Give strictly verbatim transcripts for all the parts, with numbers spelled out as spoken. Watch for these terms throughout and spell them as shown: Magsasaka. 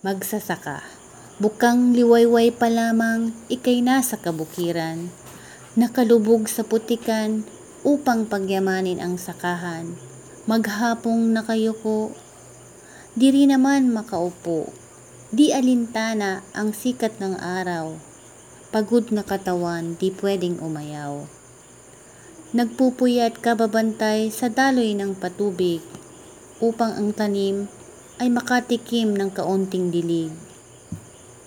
Magsasaka, bukang liwayway pa lamang ikay nasa kabukiran, nakalubog sa putikan upang pagyamanin ang sakahan. Maghapong nakayuko, di rin naman makaupo, di alintana ang sikat ng araw, pagod na katawan di pwedeng umayaw. Nagpupuyat kababantay sa daloy ng patubig, upang ang tanim ay makatikim ng kaunting dilig.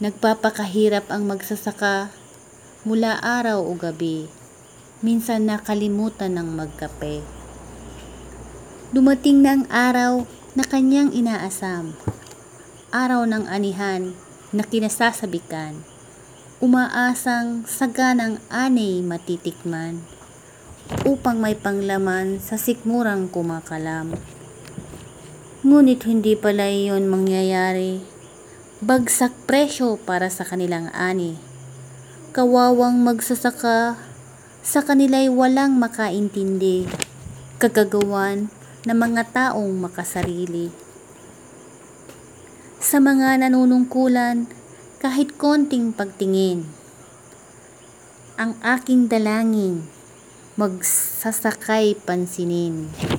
Nagpapakahirap ang magsasaka mula araw o gabi, minsan nakalimutan ng magkape. Dumating na ang araw na kanyang inaasam, araw ng anihan na kinasasabikan, umaasang saganang anay matitikman, upang may panglaman sa sikmurang kumakalam. Ngunit hindi pala iyon mangyayari. Bagsak presyo para sa kanilang ani. Kawawang magsasaka, sa kanila'y walang makaintindi. Kagagawan na mga taong makasarili. Sa mga nanunungkulan, kahit konting pagtingin. Ang aking dalangin, magsasaka'y pansinin.